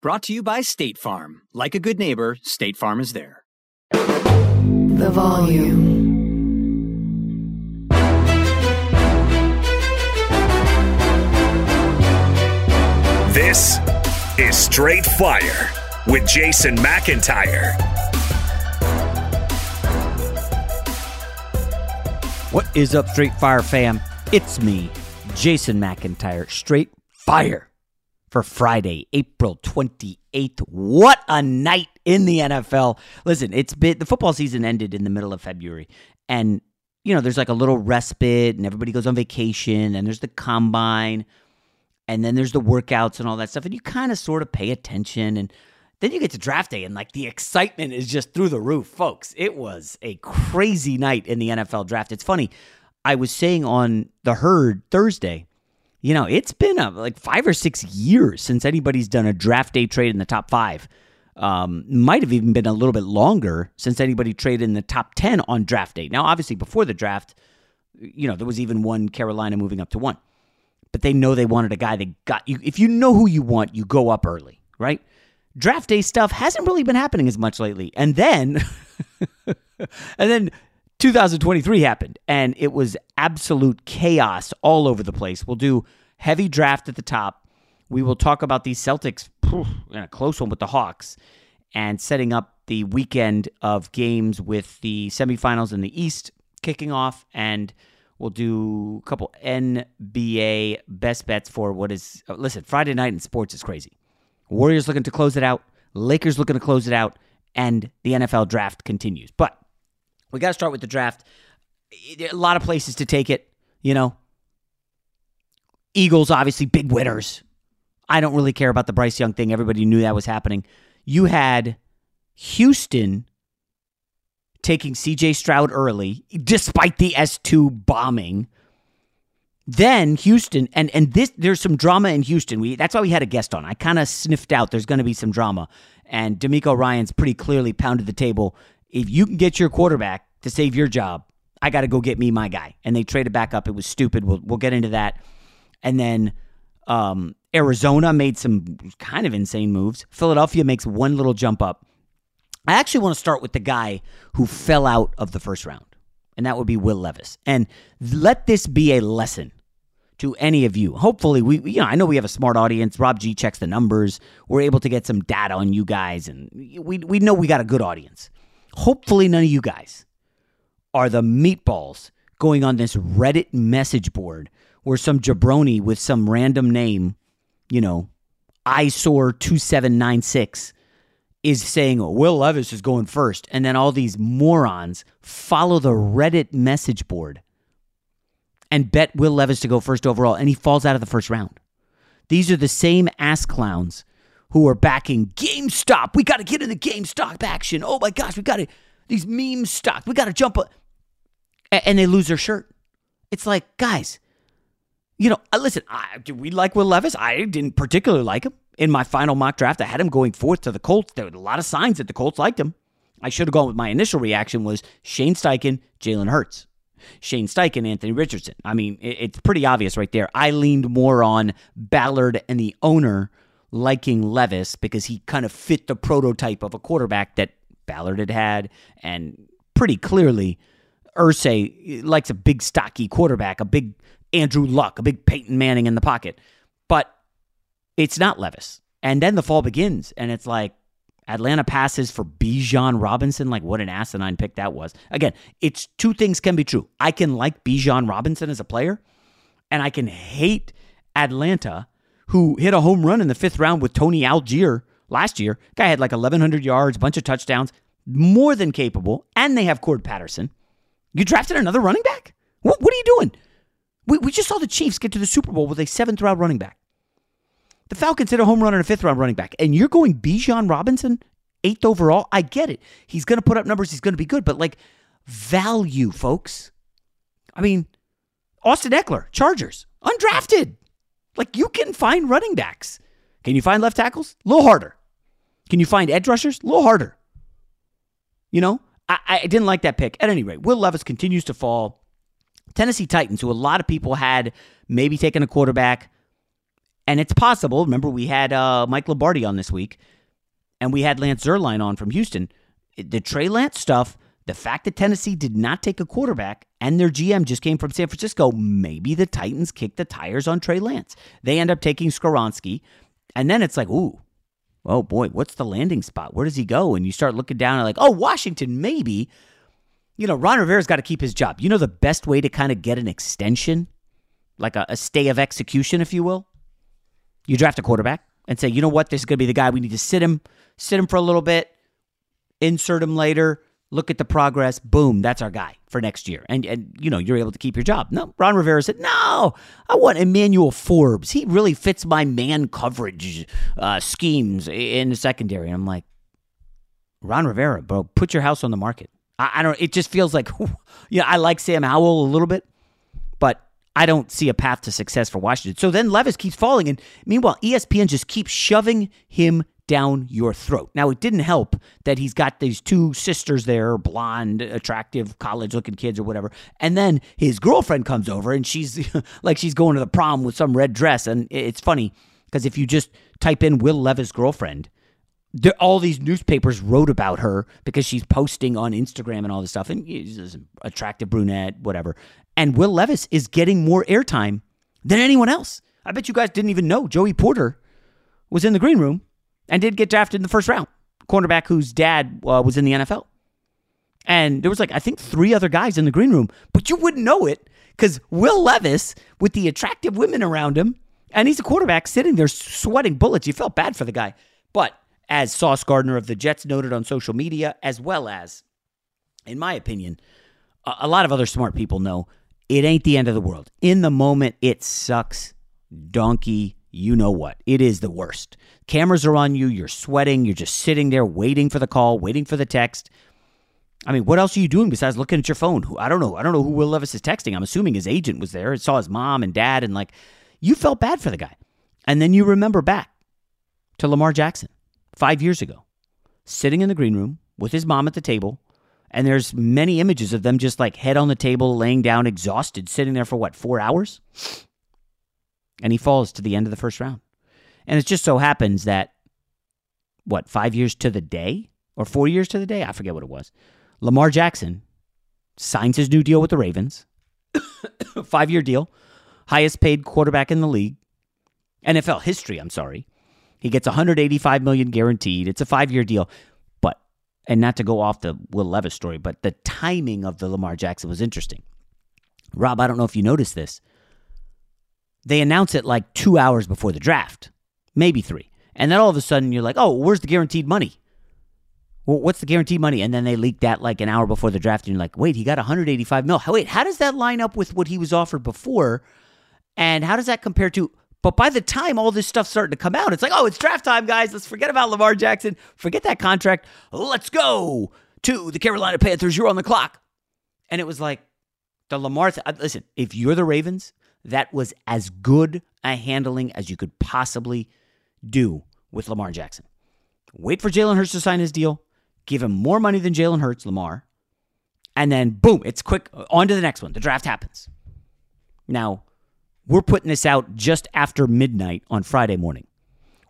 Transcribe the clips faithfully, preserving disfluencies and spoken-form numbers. Brought to you by State Farm. Like a good neighbor, State Farm is there. The volume. This is Straight Fire with Jason McIntyre. What is up, Straight Fire fam? It's me, Jason McIntyre. Straight Fire for Friday, April twenty-eighth. What a night in the N F L. Listen, it's been, the football season ended in the middle of February. And, you know, there's like a little respite and everybody goes on vacation and there's the combine and then there's the workouts and all that stuff. And you kind of sort of pay attention, and then you get to draft day, and like the excitement is just through the roof, folks. It was a crazy night in the N F L draft. It's funny. I was saying on The Herd Thursday, you know, it's been a, like five or six years since anybody's done a draft day trade in the top five. Um, might have even been a little bit longer since anybody traded in the top ten on draft day. Now, obviously, before the draft, you know, there was even one Carolina moving up to one. But they know they wanted a guy that got you. If you know who you want, you go up early, right? Draft day stuff hasn't really been happening as much lately. And then and then two thousand twenty-three happened, and it was absolute chaos all over the place. We'll do heavy draft at the top. We will talk about the Celtics in a close one with the Hawks and setting up the weekend of games with the semifinals in the East kicking off. And we'll do a couple N B A best bets for what is – listen, Friday night in sports is crazy. Warriors looking to close it out, Lakers looking to close it out, and the N F L draft continues. But we got to start with the draft. A lot of places to take it, you know. Eagles, obviously, big winners. I don't really care about the Bryce Young thing. Everybody knew that was happening. You had Houston taking C J. Stroud early, despite the S two bombing. Then Houston, and, and this there's some drama in Houston. We That's why we had a guest on. I kind of sniffed out there's going to be some drama. And DeMeco Ryans pretty clearly pounded the table. If you can get your quarterback to save your job, I got to go get me my guy. And they traded back up. It was stupid. We'll we'll get into that. And then um, Arizona made some kind of insane moves. Philadelphia makes one little jump up. I actually want to start with the guy who fell out of the first round, and that would be Will Levis. And let this be a lesson to any of you. Hopefully, we, you know, I know we have a smart audience. Rob G checks the numbers. We're able to get some data on you guys, and we we know we got a good audience. Hopefully, none of you guys are the meatballs going on this Reddit message board where some jabroni with some random name, you know, eyesore two seven nine six, is saying, oh, Will Levis is going first, and then all these morons follow the Reddit message board and bet Will Levis to go first overall, and he falls out of the first round. These are the same ass clowns who are backing GameStop. We got to get in the GameStop action. Oh my gosh, we got to, these meme stocks, we got to jump up. And they lose their shirt. It's like, guys, you know, listen, I, do we like Will Levis? I didn't particularly like him. In my final mock draft, I had him going fourth to the Colts. There were a lot of signs that the Colts liked him. I should have gone with my initial reaction was Shane Steichen, Jalen Hurts. Shane Steichen, Anthony Richardson. I mean, it's pretty obvious right there. I leaned more on Ballard and the owner liking Levis because he kind of fit the prototype of a quarterback that Ballard had had. And pretty clearly, Irsay likes a big, stocky quarterback, a big Andrew Luck, a big Peyton Manning in the pocket. But it's not Levis. And then the fall begins, and it's like, Atlanta passes for Bijan Robinson. Like, what an asinine pick that was. Again, it's two things can be true. I can like Bijan Robinson as a player, and I can hate Atlanta, who hit a home run in the fifth round with Tony Algier last year. Guy had like eleven hundred yards, bunch of touchdowns, more than capable, and they have Cord Patterson. You drafted another running back? What, what are you doing? We, we just saw the Chiefs get to the Super Bowl with a seventh-round running back. The Falcons hit a home run and a fifth-round running back, and you're going Bijan Robinson, eighth overall? I get it. He's going to put up numbers. He's going to be good, but, like, value, folks. I mean, Austin Eckler, Chargers, undrafted. Like, you can find running backs. Can you find left tackles? A little harder. Can you find edge rushers? A little harder. You know, I, I didn't like that pick. At any rate, Will Levis continues to fall. Tennessee Titans, who a lot of people had maybe taken a quarterback, and it's possible. Remember, we had uh, Mike Lombardi on this week, and we had Lance Zierlein on from Houston. The Trey Lance stuff, the fact that Tennessee did not take a quarterback and their G M just came from San Francisco, maybe the Titans kicked the tires on Trey Lance. They end up taking Skoronski, and then it's like, ooh, oh boy, what's the landing spot? Where does he go? And you start looking down and like, oh, Washington, maybe. You know, Ron Rivera's got to keep his job. You know the best way to kind of get an extension, like a, a stay of execution, if you will? You draft a quarterback and say, you know what, this is going to be the guy. We need to sit him, sit him for a little bit, insert him later, look at the progress. Boom, that's our guy for next year. And, and you know, you're able to keep your job. No, Ron Rivera said, no, I want Emmanuel Forbes. He really fits my man coverage uh, schemes in the secondary. And I'm like, Ron Rivera, bro, put your house on the market. I, I don't, it just feels like, you know, I like Sam Howell a little bit, but I don't see a path to success for Washington. So then Levis keeps falling, and meanwhile, E S P N just keeps shoving him down your throat. Now, it didn't help that he's got these two sisters there, blonde, attractive, college-looking kids or whatever, and then his girlfriend comes over, and she's like she's going to the prom with some red dress, and it's funny because if you just type in Will Levis' girlfriend, there, all these newspapers wrote about her because she's posting on Instagram and all this stuff, and she's an attractive brunette, whatever. And Will Levis is getting more airtime than anyone else. I bet you guys didn't even know Joey Porter was in the green room and did get drafted in the first round. Cornerback whose dad uh, was in the N F L. And there was like, I think, three other guys in the green room. But you wouldn't know it because Will Levis, with the attractive women around him, and he's a quarterback sitting there sweating bullets. You felt bad for the guy. But as Sauce Gardner of the Jets noted on social media, as well as, in my opinion, a, a lot of other smart people know, it ain't the end of the world. In the moment, it sucks. Donkey, you know what. It is the worst. Cameras are on you. You're sweating. You're just sitting there waiting for the call, waiting for the text. I mean, what else are you doing besides looking at your phone? I don't know. I don't know who Will Levis is texting. I'm assuming his agent was there. It saw his mom and dad, and like, you felt bad for the guy. And then you remember back to Lamar Jackson five years ago, sitting in the green room with his mom at the table. And there's many images of them just like head on the table, laying down, exhausted, sitting there for what, four hours? And he falls to the end of the first round. And it just so happens that, what, five years to the day or four years to the day? I forget what it was. Lamar Jackson signs his new deal with the Ravens, five-year deal, highest paid quarterback in the league, N F L history, I'm sorry. He gets one hundred eighty-five million dollars guaranteed. It's a five-year deal. And not to go off the Will Levis story, but the timing of the Lamar Jackson was interesting. Rob, I don't know if you noticed this. They announce it like two hours before the draft, maybe three. And then all of a sudden you're like, oh, where's the guaranteed money? Well, what's the guaranteed money? And then they leak that like an hour before the draft. And you're like, wait, he got one hundred eighty-five mil. Wait, how does that line up with what he was offered before? And how does that compare to But by the time all this stuff's starting to come out, it's like, oh, it's draft time, guys. Let's forget about Lamar Jackson. Forget that contract. Let's go to the Carolina Panthers. You're on the clock. And it was like the Lamar. Th- Listen, if you're the Ravens, that was as good a handling as you could possibly do with Lamar Jackson. Wait for Jalen Hurts to sign his deal. Give him more money than Jalen Hurts, Lamar. And then, boom, it's quick. On to the next one. The draft happens. Now, we're putting this out just after midnight on Friday morning.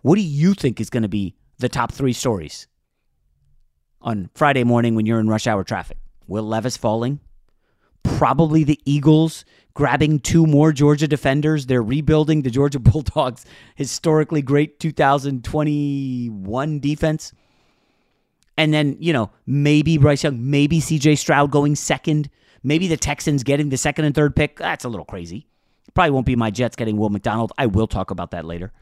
What do you think is going to be the top three stories on Friday morning when you're in rush hour traffic? Will Levis falling? Probably the Eagles grabbing two more Georgia defenders. They're rebuilding the Georgia Bulldogs' historically great two thousand twenty-one defense. And then, you know, maybe Bryce Young, maybe C J. Stroud going second. Maybe the Texans getting the second and third pick. That's a little crazy. Probably won't be my Jets getting Will McDonald. I will talk about that later.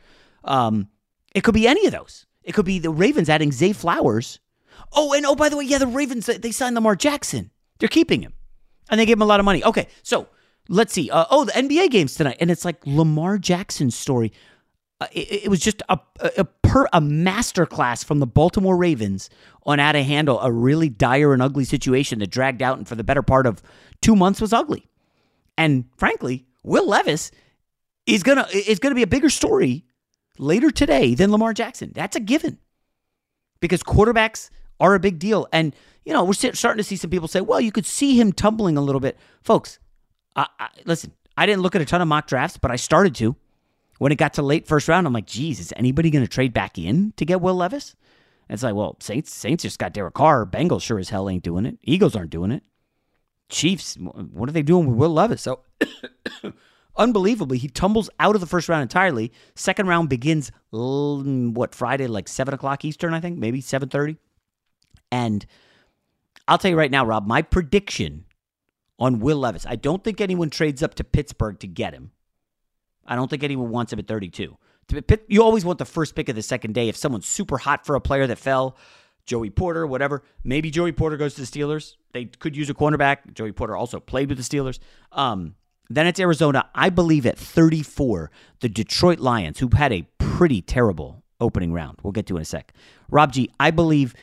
Um, it could be any of those. It could be the Ravens adding Zay Flowers. Oh, and oh, by the way, yeah, the Ravens, they signed Lamar Jackson. They're keeping him. And they gave him a lot of money. Okay, so let's see. Uh, oh, the N B A games tonight. And it's like Lamar Jackson's story. Uh, it, it was just a, a, per, a masterclass from the Baltimore Ravens on how to handle a really dire and ugly situation that dragged out and for the better part of two months was ugly. And frankly, Will Levis is going to is gonna be a bigger story later today than Lamar Jackson. That's a given because quarterbacks are a big deal. And, you know, we're starting to see some people say, well, you could see him tumbling a little bit. Folks, I, I, listen, I didn't look at a ton of mock drafts, but I started to. When it got to late first round, I'm like, geez, is anybody going to trade back in to get Will Levis? And it's like, well, Saints Saints just got Derek Carr. Bengals sure as hell ain't doing it. Eagles aren't doing it. Chiefs, what are they doing with Will Levis? So, unbelievably, he tumbles out of the first round entirely. Second round begins, what, Friday, like seven o'clock Eastern, I think, maybe seven thirty. And I'll tell you right now, Rob, my prediction on Will Levis, I don't think anyone trades up to Pittsburgh to get him. I don't think anyone wants him at thirty-two. You always want the first pick of the second day if someone's super hot for a player that fell. Joey Porter, whatever. Maybe Joey Porter goes to the Steelers. They could use a cornerback. Joey Porter also played with the Steelers. Um, then it's Arizona. I believe at thirty-four, the Detroit Lions, who had a pretty terrible opening round. We'll get to in a sec. Rob G, I believe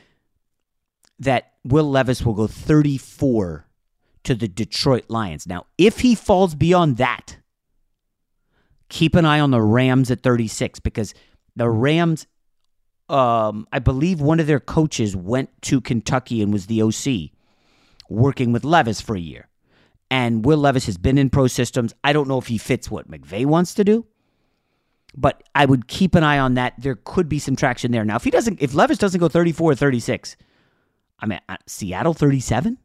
that Will Levis will go thirty-four to the Detroit Lions. Now, if he falls beyond that, keep an eye on the Rams at thirty-six because the Rams, um, I believe one of their coaches went to Kentucky and was the O C working with Levis for a year. And Will Levis has been in pro systems. I don't know if he fits what McVay wants to do, but I would keep an eye on that. There could be some traction there. Now, if he doesn't, if Levis doesn't go thirty-four or thirty-six, I mean, Seattle thirty-seven?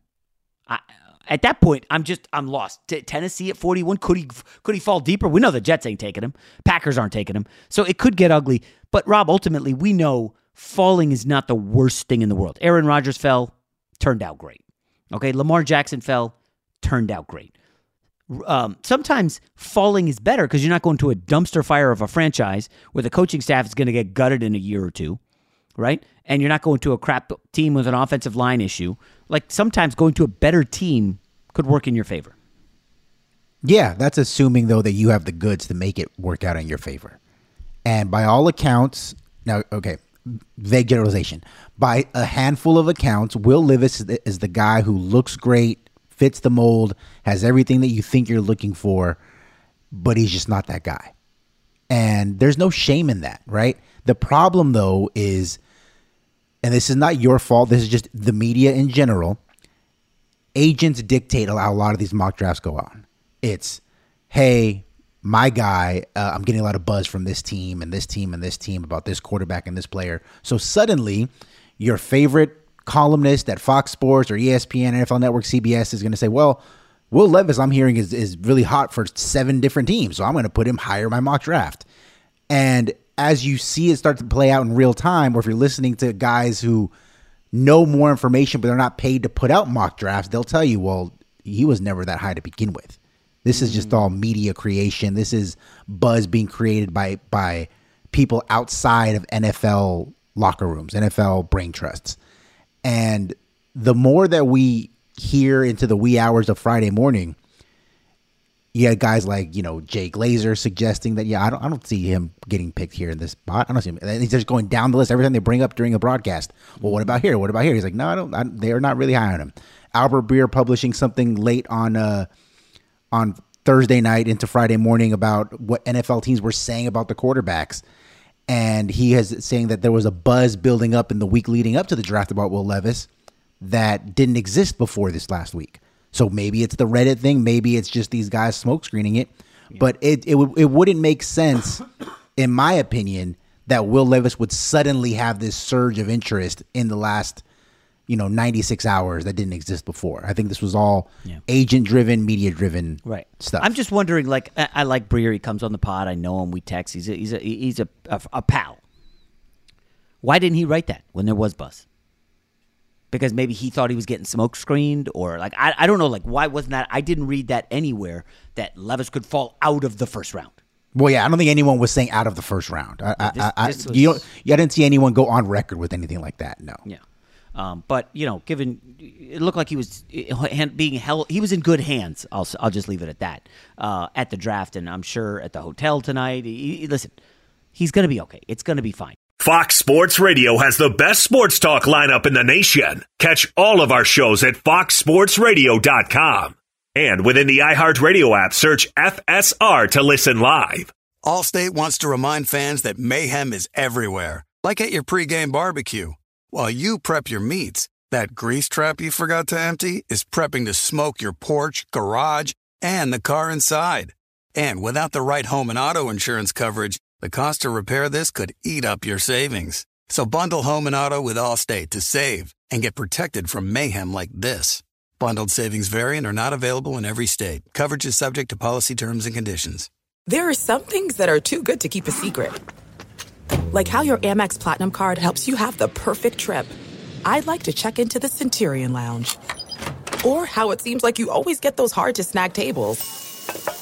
I, at that point, I'm just, I'm lost. T- Tennessee at forty-one. Could he could he fall deeper? We know the Jets ain't taking him. Packers aren't taking him. So it could get ugly. But, Rob, ultimately, we know falling is not the worst thing in the world. Aaron Rodgers fell, turned out great. Okay, Lamar Jackson fell, turned out great. Um, sometimes falling is better because you're not going to a dumpster fire of a franchise where the coaching staff is going to get gutted in a year or two. Right? And you're not going to a crap team with an offensive line issue. Like sometimes going to a better team could work in your favor. Yeah, that's assuming, though, that you have the goods to make it work out in your favor. And by all accounts, now, okay, vague generalization. By a handful of accounts, Will Levis is the guy who looks great, fits the mold, has everything that you think you're looking for, but he's just not that guy. And there's no shame in that, right? The problem, though, is, and this is not your fault, this is just the media in general, agents dictate how a lot of these mock drafts go on. It's, hey, my guy, uh, I'm getting a lot of buzz from this team and this team and this team about this quarterback and this player. So suddenly, your favorite columnist at Fox Sports or E S P N, N F L Network, C B S is going to say, well, Will Levis, I'm hearing, is, is really hot for seven different teams, so I'm going to put him higher in my mock draft. And as you see it start to play out in real time, or if you're listening to guys who know more information but they're not paid to put out mock drafts, they'll tell you, well, he was never that high to begin with. This is just all media creation. This is buzz being created by by people outside of N F L locker rooms, N F L brain trusts. And the more that we here into the wee hours of Friday morning, You had guys like, you know, Jay Glazer suggesting that, yeah, I don't I don't see him getting picked here in this spot. I don't see him. And he's just going down the list every time they bring up during a broadcast. Well, what about here? What about here? He's like, no, I don't. I, they're not really high on him. Albert Breer publishing something late on uh, on Thursday night into Friday morning about what N F L teams were saying about the quarterbacks. And he is saying that there was a buzz building up in the week leading up to the draft about Will Levis that didn't exist before this last week. So maybe it's the Reddit thing. Maybe it's just these guys smoke screening it. Yeah. But it it, w- it wouldn't make sense, in my opinion, that Will Levis would suddenly have this surge of interest in the last, you know, ninety-six hours that didn't exist before. I think this was all yeah. agent-driven, media-driven right. stuff. I'm just wondering, like, I, I like Breer. He comes on the pod. I know him. We text. He's a, he's a, he's a, a, a pal. Why didn't he write that when there was buzz? Because maybe he thought he was getting smoke screened, or like, I, I don't know, like, why wasn't that? I didn't read that anywhere that Levis could fall out of the first round. Well, yeah, I don't think anyone was saying out of the first round. I, yeah, this, I, this I was, you don't, yeah, I didn't see anyone go on record with anything like that, no. Yeah. Um, but, you know, given it looked like he was being held, he was in good hands. I'll, I'll just leave it at that uh, at the draft, and I'm sure at the hotel tonight. He, he, listen, he's going to be okay. It's going to be fine. Fox Sports Radio has the best sports talk lineup in the nation. Catch all of our shows at fox sports radio dot com. And within the iHeartRadio app, search F S R to listen live. Allstate wants to remind fans that mayhem is everywhere, like at your pregame barbecue. While you prep your meats, that grease trap you forgot to empty is prepping to smoke your porch, garage, and the car inside. And without the right home and auto insurance coverage, the cost to repair this could eat up your savings. So bundle home and auto with Allstate to save and get protected from mayhem like this. Bundled savings variant are not available in every state. Coverage is subject to policy terms and conditions. There are some things that are too good to keep a secret. Like how your Amex Platinum card helps you have the perfect trip. I'd like to check into the Centurion Lounge. Or how it seems like you always get those hard-to-snag tables.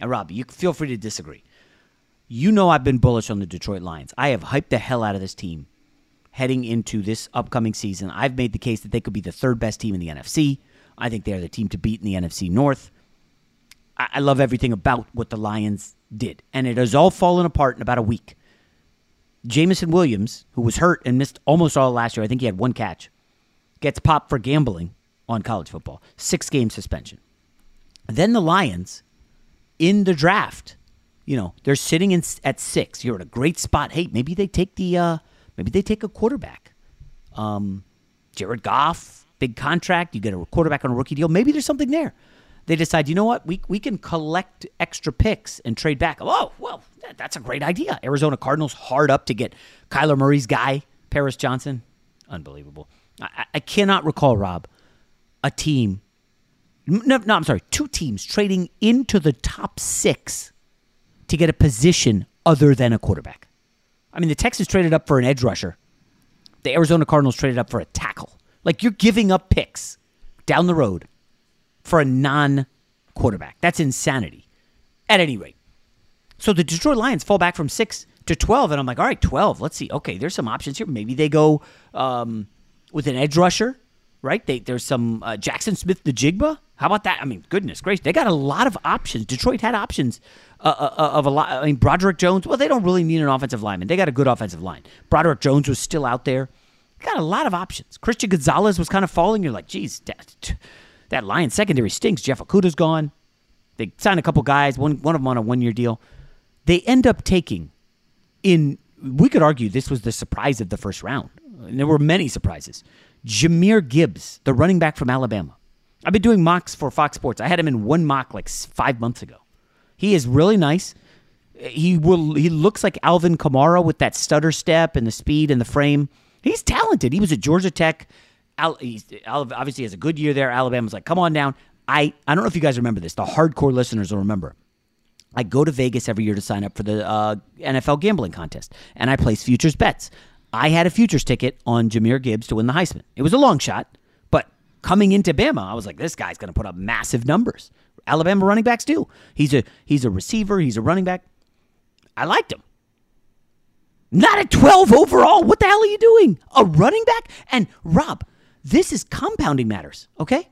And Robbie, you feel free to disagree. You know I've been bullish on the Detroit Lions. I have hyped the hell out of this team heading into this upcoming season. I've made the case that they could be the third best team in the N F C. I think they're the team to beat in the N F C North. I, I love everything about what the Lions did, and it has all fallen apart in about a week. Jamison Williams, who was hurt and missed almost all last year, I think he had one catch, gets popped for gambling on college football. Six-game suspension. Then the Lions... in the draft, you know, they're sitting in, at six. You're in a great spot. Hey, maybe they take the, uh, maybe they take a quarterback. Um, Jared Goff, big contract. You get a quarterback on a rookie deal. Maybe there's something there. They decide, you know what? We we can collect extra picks and trade back. Oh, well, that, that's a great idea. Arizona Cardinals hard up to get Kyler Murray's guy, Paris Johnson. Unbelievable. I, I cannot recall, Rob, a team. No, no, I'm sorry. Two teams trading into the top six to get a position other than a quarterback. I mean, the Texans traded up for an edge rusher. The Arizona Cardinals traded up for a tackle. Like, you're giving up picks down the road for a non-quarterback. That's insanity. At any rate. So the Detroit Lions fall back from six to twelve, and I'm like, all right, twelve. Let's see. Okay, there's some options here. Maybe they go um, with an edge rusher, right? They, there's some uh, Jackson Smith-Njigba. How about that? I mean, goodness gracious. They got a lot of options. Detroit had options uh, uh, of a lot. I mean, Broderick Jones, well, they don't really need an offensive lineman. They got a good offensive line. Broderick Jones was still out there. They got a lot of options. Christian Gonzalez was kind of falling. You're like, geez, that, that Lions secondary stinks. Jeff Okuda's gone. They signed a couple guys, one, one of them on a one-year deal. They end up taking in, we could argue this was the surprise of the first round. And there were many surprises. Jahmyr Gibbs, the running back from Alabama. I've been doing mocks for Fox Sports. I had him in one mock like five months ago. He is really nice. He will. He looks like Alvin Kamara with that stutter step and the speed and the frame. He's talented. He was at Georgia Tech. Al, he's, obviously, has a good year there. Alabama's like, come on down. I, I don't know if you guys remember this. The hardcore listeners will remember. I go to Vegas every year to sign up for the uh, N F L gambling contest, and I place futures bets. I had a futures ticket on Jahmyr Gibbs to win the Heisman. It was a long shot. Coming into Bama, I was like, this guy's going to put up massive numbers. Alabama running backs do. He's a he's a receiver. He's a running back. I liked him. Not at twelve overall. What the hell are you doing? A running back? And, Rob, this is compounding matters, okay?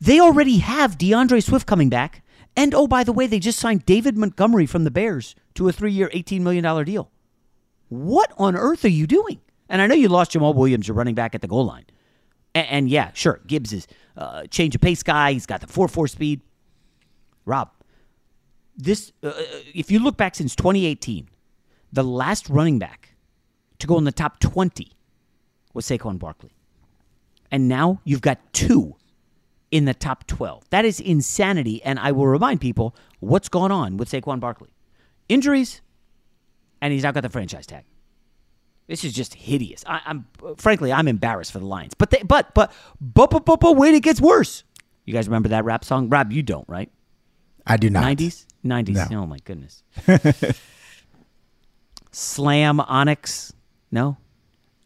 They already have DeAndre Swift coming back. And, oh, by the way, they just signed David Montgomery from the Bears to a three-year, eighteen million dollars deal. What on earth are you doing? And I know you lost Jamal Williams, your running back, at the goal line. And, and yeah, sure, Gibbs is a uh, change of pace guy. He's got the four four speed. Rob, this uh, if you look back since twenty eighteen, the last running back to go in the top twenty was Saquon Barkley. And now you've got two in the top twelve. That is insanity, and I will remind people what's going on with Saquon Barkley. Injuries, and he's now got the franchise tag. This is just hideous. I, I'm frankly, I'm embarrassed for the Lions. But they, but, but, but, but, but, but, wait, it gets worse. You guys remember that rap song, Rob? You don't, right? I do not. Nineties, nineties. No. Oh my goodness. Slam Onyx. No.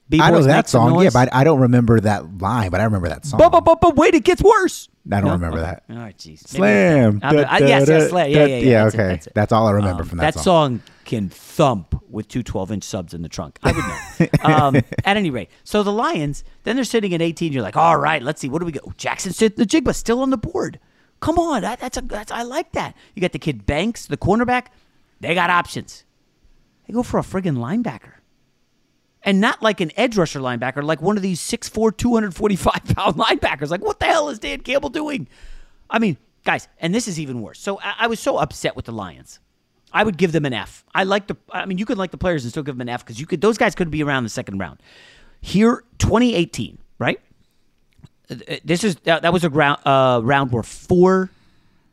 B-boys, I know that song. Yeah, but I don't remember that line. But I remember that song. But, but, but, but wait, it gets worse. I don't no? remember okay. that. All right, jeez. Slam. Da, da, I, yes, yes, slam. Yeah, yeah, yeah. yeah that's okay, it, that's, it. that's all I remember um, from that, that song. That song. Can thump with two twelve-inch subs in the trunk. I would know. um, at any rate, so the Lions, then they're sitting at eighteen. You're like, all right, let's see. What do we get? Oh, Jackson Smith-Njigba still on the board. Come on. That, that's a, that's, I like that. You got the kid Banks, the cornerback. They got options. They go for a friggin' linebacker. And not like an edge rusher linebacker, like one of these six foot four, two hundred forty-five pound linebackers. Like, what the hell is Dan Campbell doing? I mean, guys, and this is even worse. So I, I was so upset with the Lions. I would give them an F. I like the. I mean, you could like the players and still give them an F because you could. Those guys could be around the second round. Here, twenty eighteen, right? This is that, that was a round uh, round where four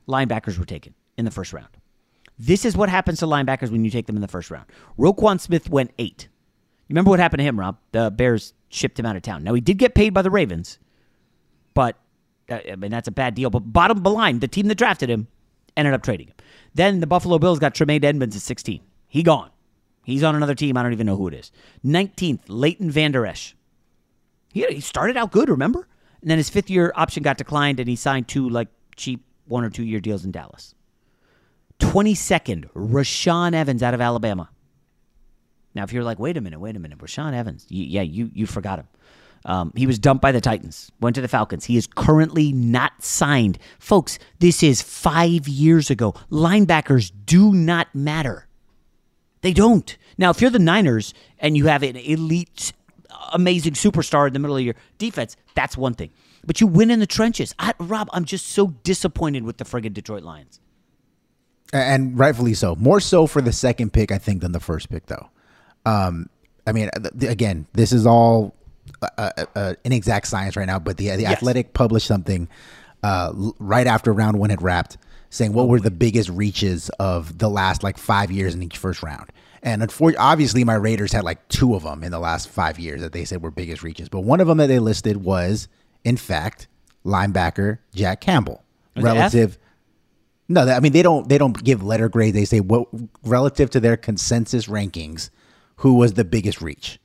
linebackers were taken in the first round. This is what happens to linebackers when you take them in the first round. Roquan Smith went eight. You remember what happened to him, Rob? The Bears shipped him out of town. Now he did get paid by the Ravens, but I mean that's a bad deal. But bottom line, the team that drafted him ended up trading him. Then the Buffalo Bills got Tremaine Edmonds at sixteen. He gone. He's on another team. I don't even know who it is. nineteenth, Leighton Vander Esch. He, he started out good, remember? And then his fifth-year option got declined, and he signed two, like, cheap one- or two-year deals in Dallas. twenty-second, Rashaan Evans out of Alabama. Now, if you're like, wait a minute, wait a minute, Rashaan Evans. You, yeah, you you forgot him. Um, he was dumped by the Titans, went to the Falcons. He is currently not signed. Folks, this is five years ago. Linebackers do not matter. They don't. Now, if you're the Niners and you have an elite, amazing superstar in the middle of your defense, that's one thing. But you win in the trenches. I, Rob, I'm just so disappointed with the friggin' Detroit Lions. And rightfully so. More so for the second pick, I think, than the first pick, though. Um, I mean, again, this is all uh, uh, inexact science right now, but the, the yes. Athletic published something uh, right after round one had wrapped, saying what were the biggest reaches of the last like five years in each first round. And unfortunately, obviously, my Raiders had like two of them in the last five years that they said were biggest reaches. But one of them that they listed was, in fact, linebacker Jack Campbell. Was relative. No, I mean, they don't they don't give letter grades. They say what relative to their consensus rankings, who was the biggest reach.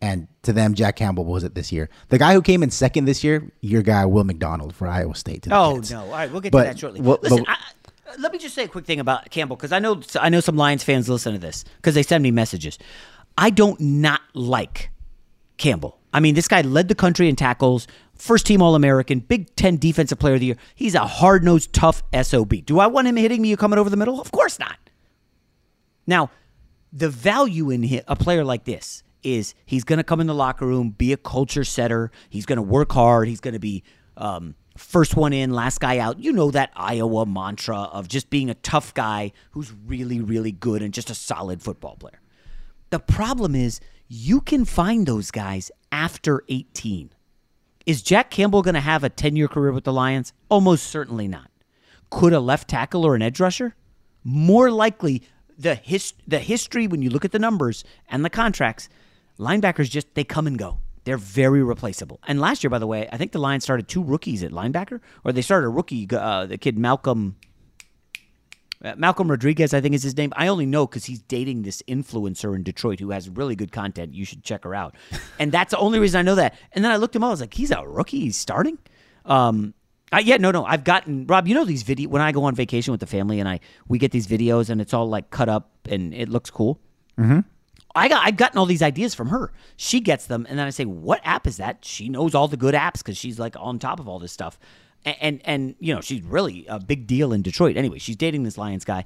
And to them, Jack Campbell was it this year. The guy who came in second this year, your guy, Will McDonald for Iowa State. Oh, Jets. No. All right. We'll get but, to that shortly. Well, Listen, but, I, let me just say a quick thing about Campbell, because I know I know some Lions fans listen to this because they send me messages. I don't not like Campbell. I mean, this guy led the country in tackles, first-team All-American, Big Ten Defensive Player of the Year. He's a hard-nosed, tough S O B. Do I want him hitting me or coming over the middle? Of course not. Now, the value in him, a player like this is he's going to come in the locker room, be a culture setter. He's going to work hard. He's going to be um, first one in, last guy out. You know that Iowa mantra of just being a tough guy who's really, really good and just a solid football player. The problem is you can find those guys after eighteen. Is Jack Campbell going to have a ten-year career with the Lions? Almost certainly not. Could a left tackle or an edge rusher? More likely. The his, the history, when you look at the numbers and the contracts, linebackers just, they come and go. They're very replaceable. And last year, by the way, I think the Lions started two rookies at linebacker, or they started a rookie, uh, the kid Malcolm uh, Malcolm Rodriguez, I think is his name. I only know because he's dating this influencer in Detroit who has really good content. You should check her out. And that's the only reason I know that. And then I looked him up. I was like, he's a rookie. He's starting? Um I, yeah, no, no. I've gotten, Rob, you know these videos, when I go on vacation with the family and I we get these videos and it's all like cut up and it looks cool. Mm-hmm. I got, I've gotten all these ideas from her. She gets them and then I say, what app is that? She knows all the good apps because she's like on top of all this stuff. And, and, and, you know, she's really a big deal in Detroit. Anyway, she's dating this Lions guy.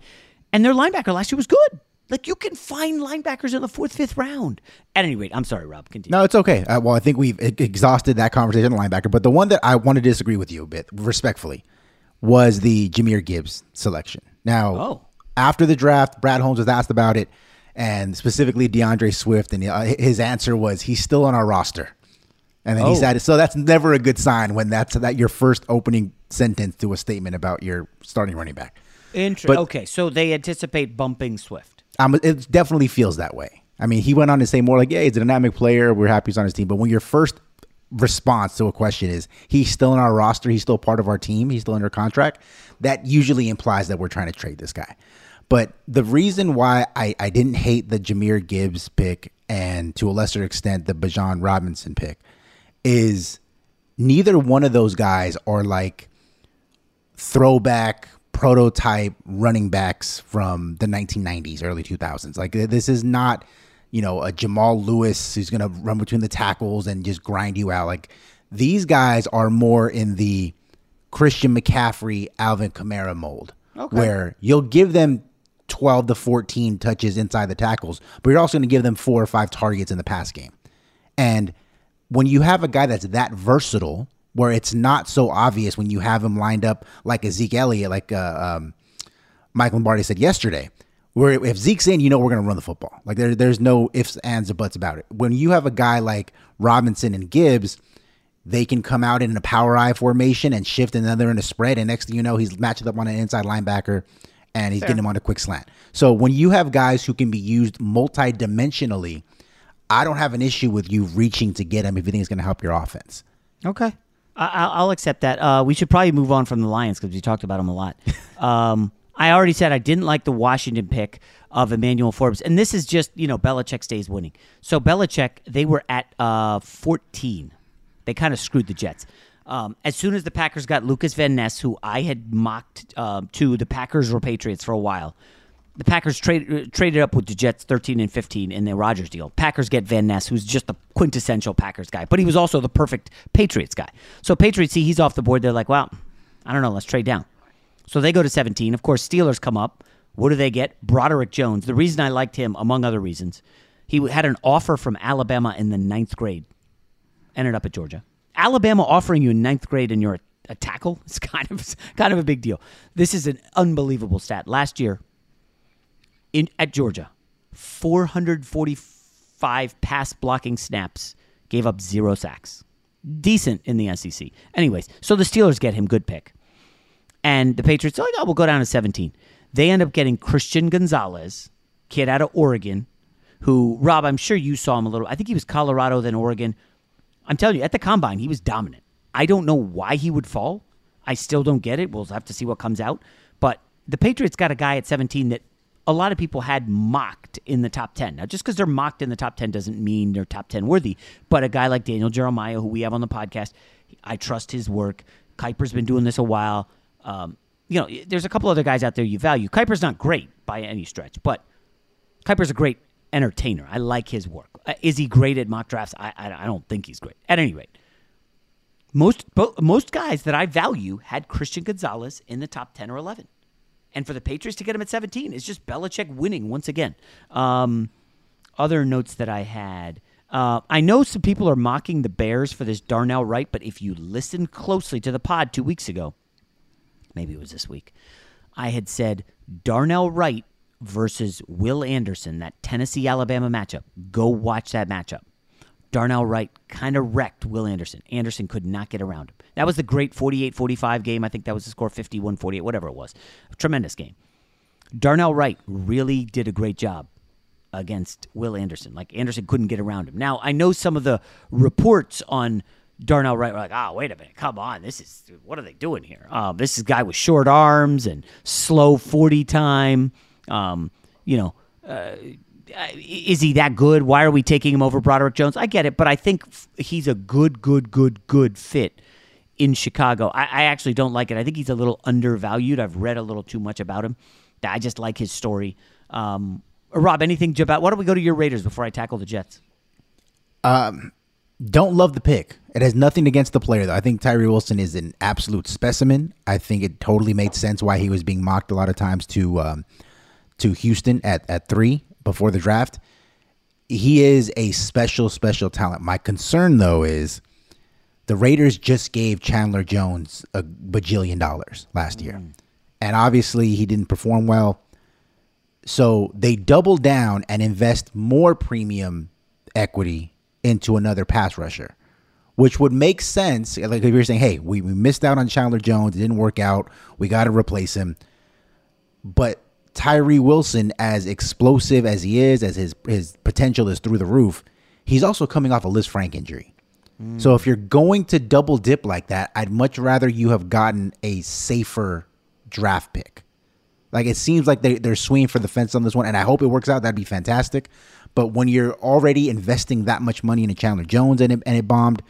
And their linebacker last year was good. Like, you can find linebackers in the fourth, fifth round. At any rate, I'm sorry, Rob, continue. No, it's okay. Uh, well, I think we've exhausted that conversation on linebacker. But the one that I want to disagree with you a bit, respectfully, was the Jahmyr Gibbs selection. Now, oh. after the draft, Brad Holmes was asked about it, and specifically DeAndre Swift, and his answer was, he's still on our roster. And then oh. he said, so that's never a good sign when that's that your first opening sentence to a statement about your starting running back. Interesting. Okay, so they anticipate bumping Swift. Um, it definitely feels that way. I mean, he went on to say more like, yeah, he's a dynamic player. We're happy he's on his team. But when your first response to a question is, he's still in our roster. He's still part of our team. He's still under contract. That usually implies that we're trying to trade this guy. But the reason why I, I didn't hate the Jahmyr Gibbs pick and to a lesser extent the Bijan Robinson pick is neither one of those guys are like throwback prototype running backs from the nineteen nineties, early two thousands. Like, this is not, you know, a Jamal Lewis who's going to run between the tackles and just grind you out. Like, these guys are more in the Christian McCaffrey, Alvin Kamara mold, okay, where you'll give them twelve to fourteen touches inside the tackles, but you're also going to give them four or five targets in the pass game. And when you have a guy that's that versatile, where it's not so obvious when you have him lined up like a Zeke Elliott, like uh, um, Mike Lombardi said yesterday, where if Zeke's in, you know we're going to run the football. Like there, there's no ifs, ands, or buts about it. When you have a guy like Robinson and Gibbs, they can come out in a power eye formation and shift, and then they're in a spread, and next thing you know, he's matched up on an inside linebacker, and he's Fair. getting him on a quick slant. So when you have guys who can be used multidimensionally, I don't have an issue with you reaching to get him if you think it's going to help your offense. Okay. I'll accept that. Uh, we should probably move on from the Lions because we talked about them a lot. Um, I already said I didn't like the Washington pick of Emmanuel Forbes. And this is just, you know, Belichick stays winning. So Belichick, they were at uh, fourteen. They kind of screwed the Jets. Um, as soon as the Packers got Lucas Van Ness, who I had mocked uh, to the Packers or Patriots for a while, the Packers trade, traded up with the Jets thirteen and fifteen in the Rodgers deal. Packers get Van Ness, who's just the quintessential Packers guy, but he was also the perfect Patriots guy. So Patriots see he's off the board. They're like, well, I don't know, let's trade down. So they go to seventeen. Of course, Steelers come up. What do they get? Broderick Jones. The reason I liked him, among other reasons, he had an offer from Alabama in the ninth grade. Ended up at Georgia. Alabama offering you in ninth grade and you're a, a tackle? It's kind of, kind of a big deal. This is an unbelievable stat. Last year, In, at Georgia, four hundred forty-five pass blocking snaps Gave up zero sacks. Decent in the S E C. Anyways, so the Steelers get him. Good pick. And the Patriots, oh, no, we'll go down to seventeen. They end up getting Christian Gonzalez, kid out of Oregon, who, Rob, I'm sure you saw him a little. I think he was Colorado, then Oregon. I'm telling you, at the Combine, he was dominant. I don't know why he would fall. I still don't get it. We'll have to see what comes out. But the Patriots got a guy at seventeen that a lot of people had mocked in the top ten. Now, just because they're mocked in the top ten doesn't mean they're top ten worthy. But a guy like Daniel Jeremiah, who we have on the podcast, I trust his work. Kuiper's been doing this a while. Um, you know, there's a couple other guys out there you value. Kuiper's not great by any stretch, but Kuiper's a great entertainer. I like his work. Uh, is he great at mock drafts? I, I I don't think he's great. At any rate, most bo- most guys that I value had Christian Gonzalez in the top ten or eleven. And for the Patriots to get him at seventeen, it's just Belichick winning once again. Um, other notes that I had. Uh, I know some people are mocking the Bears for this Darnell Wright, but if you listen closely to the pod two weeks ago, maybe it was this week, I had said Darnell Wright versus Will Anderson, that Tennessee-Alabama matchup. Go watch that matchup. Darnell Wright kind of wrecked Will Anderson. Anderson could not get around him. That was the great forty-eight forty-five game. I think that was the score, fifty-one forty-eight, whatever it was. A tremendous game. Darnell Wright really did a great job against Will Anderson. Like, Anderson couldn't get around him. Now, I know some of the reports on Darnell Wright were like, oh, wait a minute, come on. This is, what are they doing here? Um, this is a guy with short arms and slow forty time. Um, you know, uh, is he that good? Why are we taking him over Broderick Jones? I get it, but I think f- he's a good, good, good, good fit in Chicago. I-, I actually don't like it. I think he's a little undervalued. I've read a little too much about him. I just like his story. Um, Rob, anything about? Why don't we go to your Raiders before I tackle the Jets? Um, don't love the pick. It has nothing against the player, though. I think Tyree Wilson is an absolute specimen. I think it totally made sense why he was being mocked a lot of times to um, to Houston at, at three. Before the draft, he is a special, special talent. My concern, though, is the Raiders just gave Chandler Jones a bajillion dollars last year. Mm. And obviously he didn't perform well. So they double down and invest more premium equity into another pass rusher, which would make sense. Like if you're saying, hey, we, we missed out on Chandler Jones. It didn't work out. We got to replace him. But Tyree Wilson, as explosive as he is, as his his potential is through the roof, he's also coming off a Liz Frank injury. Mm. So if you're going to double dip like that, I'd much rather you have gotten a safer draft pick. Like, it seems like they, they're swinging for the fence on this one, and I hope it works out. That'd be fantastic. But when you're already investing that much money in a Chandler Jones and it, and it bombed,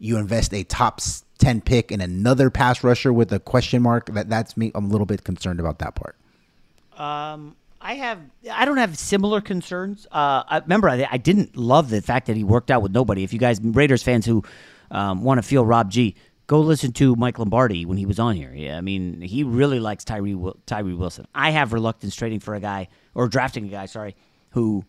you invest a top ten pick in another pass rusher with a question mark. That that's me. I'm a little bit concerned about that part. Um, I have, I don't have similar concerns. Uh, I, remember, I, I didn't love the fact that he worked out with nobody. If you guys, Raiders fans who um, want to feel Rob G, go listen to Mike Lombardi when he was on here. Yeah, I mean, he really likes Tyree Tyree Wilson. I have reluctance trading for a guy, or drafting a guy, sorry, who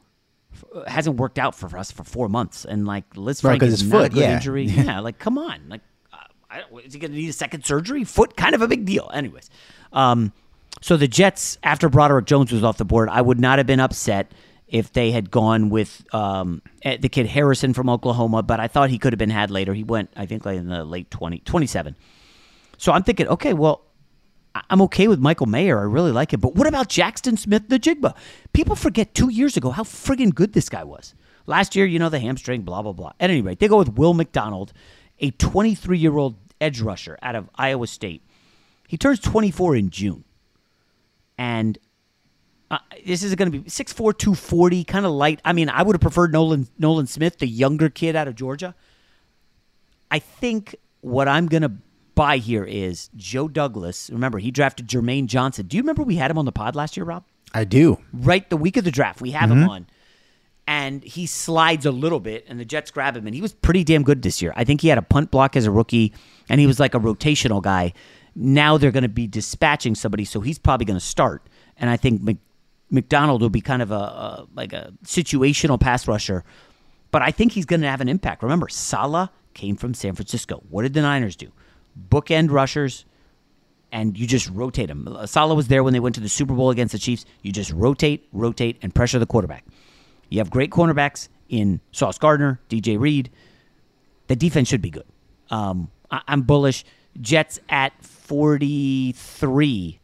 f- hasn't worked out for us for four months. And like, Liz Frank right, is his foot, yeah. injury. yeah, like, come on. Like, uh, I don't, is he going to need a second surgery? Foot, kind of a big deal. Anyways, um... So the Jets, after Broderick Jones was off the board, I would not have been upset if they had gone with um, the kid Harrison from Oklahoma, but I thought he could have been had later. He went, I think, like in the late twenty, twenty-seven. So I'm thinking, okay, well, I'm okay with Michael Mayer. I really like him. But what about Jaxon Smith-Njigba? People forget two years ago how friggin' good this guy was. Last year, you know, the hamstring, blah, blah, blah. At any rate, they go with Will McDonald, a twenty-three-year-old edge rusher out of Iowa State. He turns twenty-four in June. And uh, this is going to be six four, two forty, kind of light. I mean, I would have preferred Nolan Nolan Smith, the younger kid out of Georgia. I think what I'm going to buy here is Joe Douglas. Remember, he drafted Jermaine Johnson. Do you remember we had him on the pod last year, Rob? I do. Right, the week of the draft, we have mm-hmm. him on. And he slides a little bit, and the Jets grab him. And he was pretty damn good this year. I think he had a punt block as a rookie, and he was like a rotational guy. Now they're going to be dispatching somebody, so he's probably going to start. And I think Mc, McDonald will be kind of a, a like a situational pass rusher. But I think he's going to have an impact. Remember, Saleh came from San Francisco. What did the Niners do? Bookend rushers, and you just rotate them. Saleh was there when they went to the Super Bowl against the Chiefs. You just rotate, rotate, and pressure the quarterback. You have great cornerbacks in Sauce Gardner, D J Reed, The defense should be good. Um, I, I'm bullish. Jets at forty-three.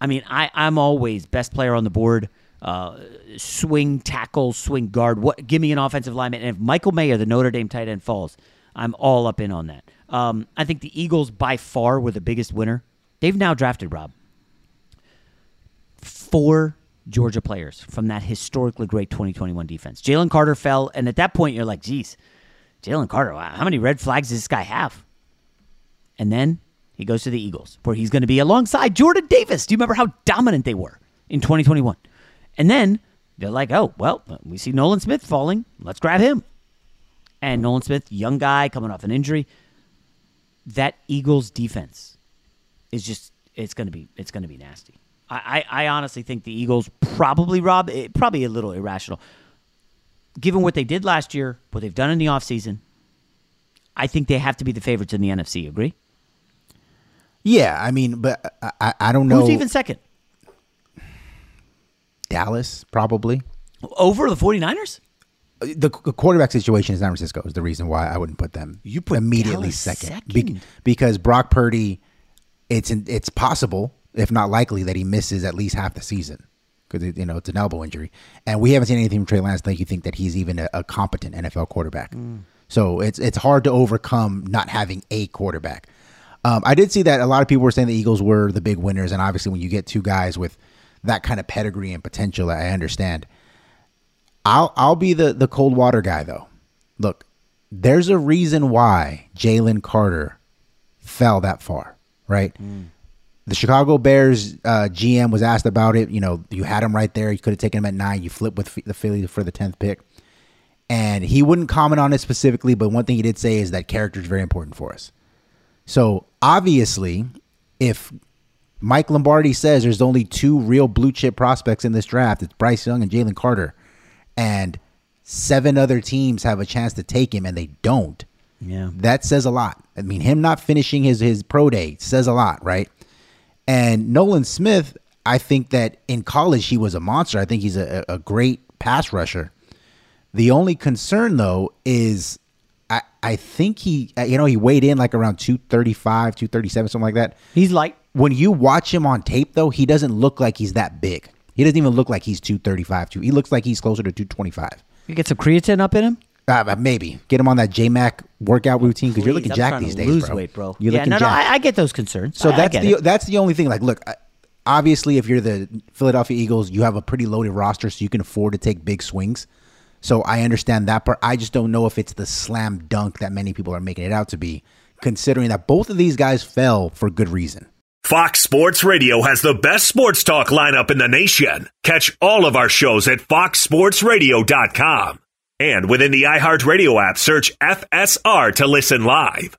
I mean, I, I'm always best player on the board. Uh, swing tackle, swing guard. What? Give me an offensive lineman. And if Michael Mayer, the Notre Dame tight end, falls, I'm all up in on that. Um, I think the Eagles by far were the biggest winner. They've now drafted, Rob, four Georgia players from that historically great twenty twenty-one defense. Jalen Carter fell, and at that point you're like, geez, Jalen Carter, wow, how many red flags does this guy have? And then he goes to the Eagles, where he's going to be alongside Jordan Davis. Do you remember how dominant they were in twenty twenty-one? And then they're like, oh, well, we see Nolan Smith falling. Let's grab him. And Nolan Smith, young guy, coming off an injury. That Eagles defense is just, it's going to be, it's going to be nasty. I, I honestly think the Eagles probably, Rob, it, probably a little irrational. Given what they did last year, what they've done in the offseason, I think they have to be the favorites in the N F C. Agree? Yeah, I mean, but I, I don't know. Who's even second? Dallas, probably. Over the 49ers? The, the quarterback situation in San Francisco is the reason why I wouldn't put them you put immediately second. second. Be- because Brock Purdy, it's it's possible, if not likely, that he misses at least half the season because, you know, it's an elbow injury. And we haven't seen anything from Trey Lance that you think that he's even a, a competent N F L quarterback. Mm. So it's it's hard to overcome not having a quarterback. Um, I did see that a lot of people were saying the Eagles were the big winners. And obviously when you get two guys with that kind of pedigree and potential, I understand. I'll I'll be the, the cold water guy, though. Look, there's a reason why Jalen Carter fell that far, right? Mm. The Chicago Bears uh, G M was asked about it. You know, you had him right there. You could have taken him at nine. You flipped with the Phillies for the tenth pick. And he wouldn't comment on it specifically, but one thing he did say is that character is very important for us. So, obviously, if Mike Lombardi says there's only two real blue-chip prospects in this draft, it's Bryce Young and Jalen Carter, and seven other teams have a chance to take him and they don't, yeah, that says a lot. I mean, him not finishing his, his pro day says a lot, right? And Nolan Smith, I think that in college he was a monster. I think he's a, a great pass rusher. The only concern, though, is I, I think he, you know, he weighed in like around two thirty-five, two thirty-seven, something like that. He's light. When you watch him on tape, though, he doesn't look like he's that big. He doesn't even look like he's two thirty-five. He looks like he's closer to two twenty-five. You get some creatine up in him? Uh, maybe. Get him on that J-Mac workout routine because you're looking jacked these days, bro. I'm trying to lose weight, bro. You're yeah, looking no, jacked. No, I, I get those concerns. So I, that's I the it. that's the only thing. Like, look, obviously, if you're the Philadelphia Eagles, you have a pretty loaded roster, so you can afford to take big swings. So I understand that part. I just don't know if it's the slam dunk that many people are making it out to be, considering that both of these guys fell for good reason. Fox Sports Radio has the best sports talk lineup in the nation. Catch all of our shows at fox sports radio dot com. And within the iHeartRadio app, search F S R to listen live.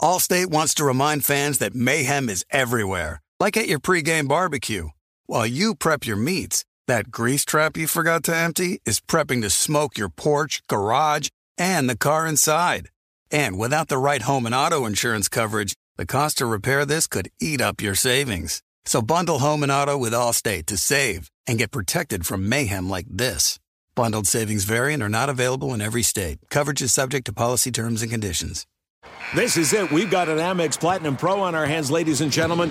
Allstate wants to remind fans that mayhem is everywhere, like at your pregame barbecue. While you prep your meats, that grease trap you forgot to empty is prepping to smoke your porch, garage, and the car inside. And without the right home and auto insurance coverage, the cost to repair this could eat up your savings. So bundle home and auto with Allstate to save and get protected from mayhem like this. Bundled savings variant are not available in every state. Coverage is subject to policy terms and conditions. This is it. We've got an Amex Platinum Pro on our hands, ladies and gentlemen.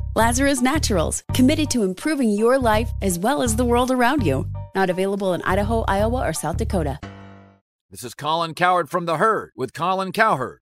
Lazarus Naturals, committed to improving your life as well as the world around you. Not available in Idaho, Iowa, or South Dakota. This is Colin Cowherd from The Herd with Colin Cowherd.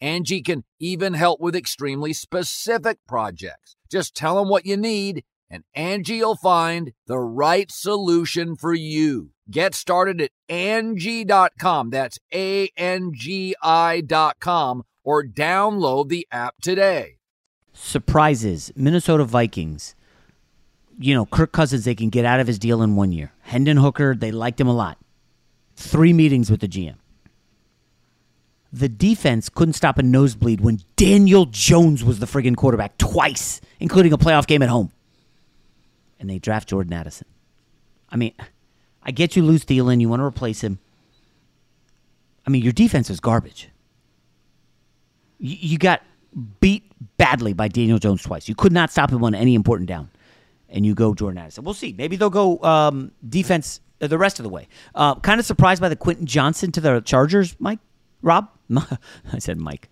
Angie can even help with extremely specific projects. Just tell them what you need, and Angie will find the right solution for you. Get started at Angie dot com. That's A N G I dot com, or download the app today. Surprises. Minnesota Vikings. You know, Kirk Cousins, they can get out of his deal in one year. Hendon Hooker, they liked him a lot. Three meetings with the G M. The defense couldn't stop a nosebleed when Daniel Jones was the friggin' quarterback twice, including a playoff game at home. And they draft Jordan Addison. I mean, I get you lose Thielen. You want to replace him. I mean, your defense is garbage. You, you got beat badly by Daniel Jones twice. You could not stop him on any important down. And you go Jordan Addison. We'll see. Maybe they'll go um, defense the rest of the way. Uh, kind of surprised by the Quentin Johnson to the Chargers, Mike. Rob? I said Mike.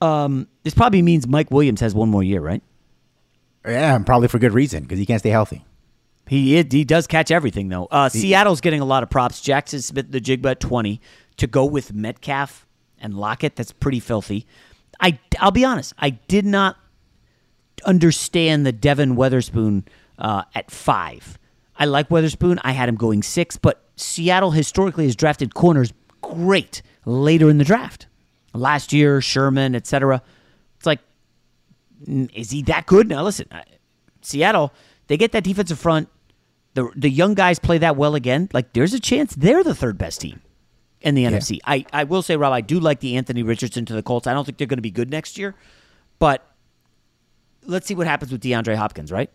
Um, this probably means Mike Williams has one more year, right? Yeah, and probably for good reason, because he can't stay healthy. He is, he does catch everything, though. Uh, he, Seattle's getting a lot of props. Jackson Smith the Jigba at twenty to go with Metcalf and Lockett. That's pretty filthy. I, I'll be honest. I did not understand the Devin Weatherspoon uh, at five. I like Weatherspoon. I had him going six, but Seattle historically has drafted corners great later in the draft. Last year, Sherman, et cetera. It's like, is he that good? Now, listen, I, Seattle, they get that defensive front. The the young guys play that well again. Like, there's a chance they're the third best team in the yeah. N F C. I, I will say, Rob, I do like the Anthony Richardson to the Colts. I don't think they're going to be good next year, but let's see what happens with DeAndre Hopkins, right?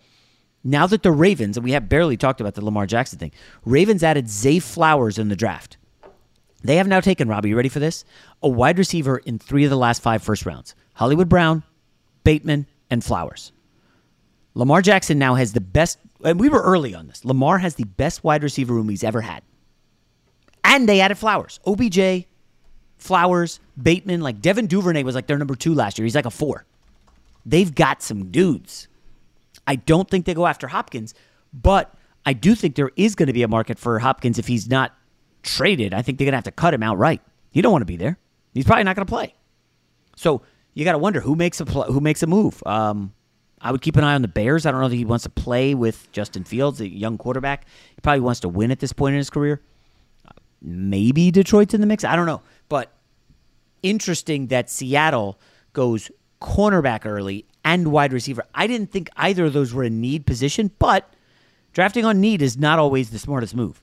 Now that the Ravens, and we have barely talked about the Lamar Jackson thing, Ravens added Zay Flowers in the draft. They have now taken, Robbie, you ready for this? A wide receiver in three of the last five first rounds. Hollywood Brown, Bateman, and Flowers. Lamar Jackson now has the best, and we were early on this, Lamar has the best wide receiver room he's ever had. And they added Flowers. O B J, Flowers, Bateman, like Devin Duvernay was like their number two last year. He's like a four. They've got some dudes. I don't think they go after Hopkins, but I do think there is going to be a market for Hopkins if he's not traded. I think they're going to have to cut him outright. You don't want to be there. He's probably not going to play. So you got to wonder who makes a pl- who makes a move. Um, I would keep an eye on the Bears. I don't know that he wants to play with Justin Fields, a young quarterback. He probably wants to win at this point in his career. Maybe Detroit's in the mix. I don't know. But interesting that Seattle goes cornerback early and wide receiver. I didn't think either of those were a need position, but drafting on need is not always the smartest move.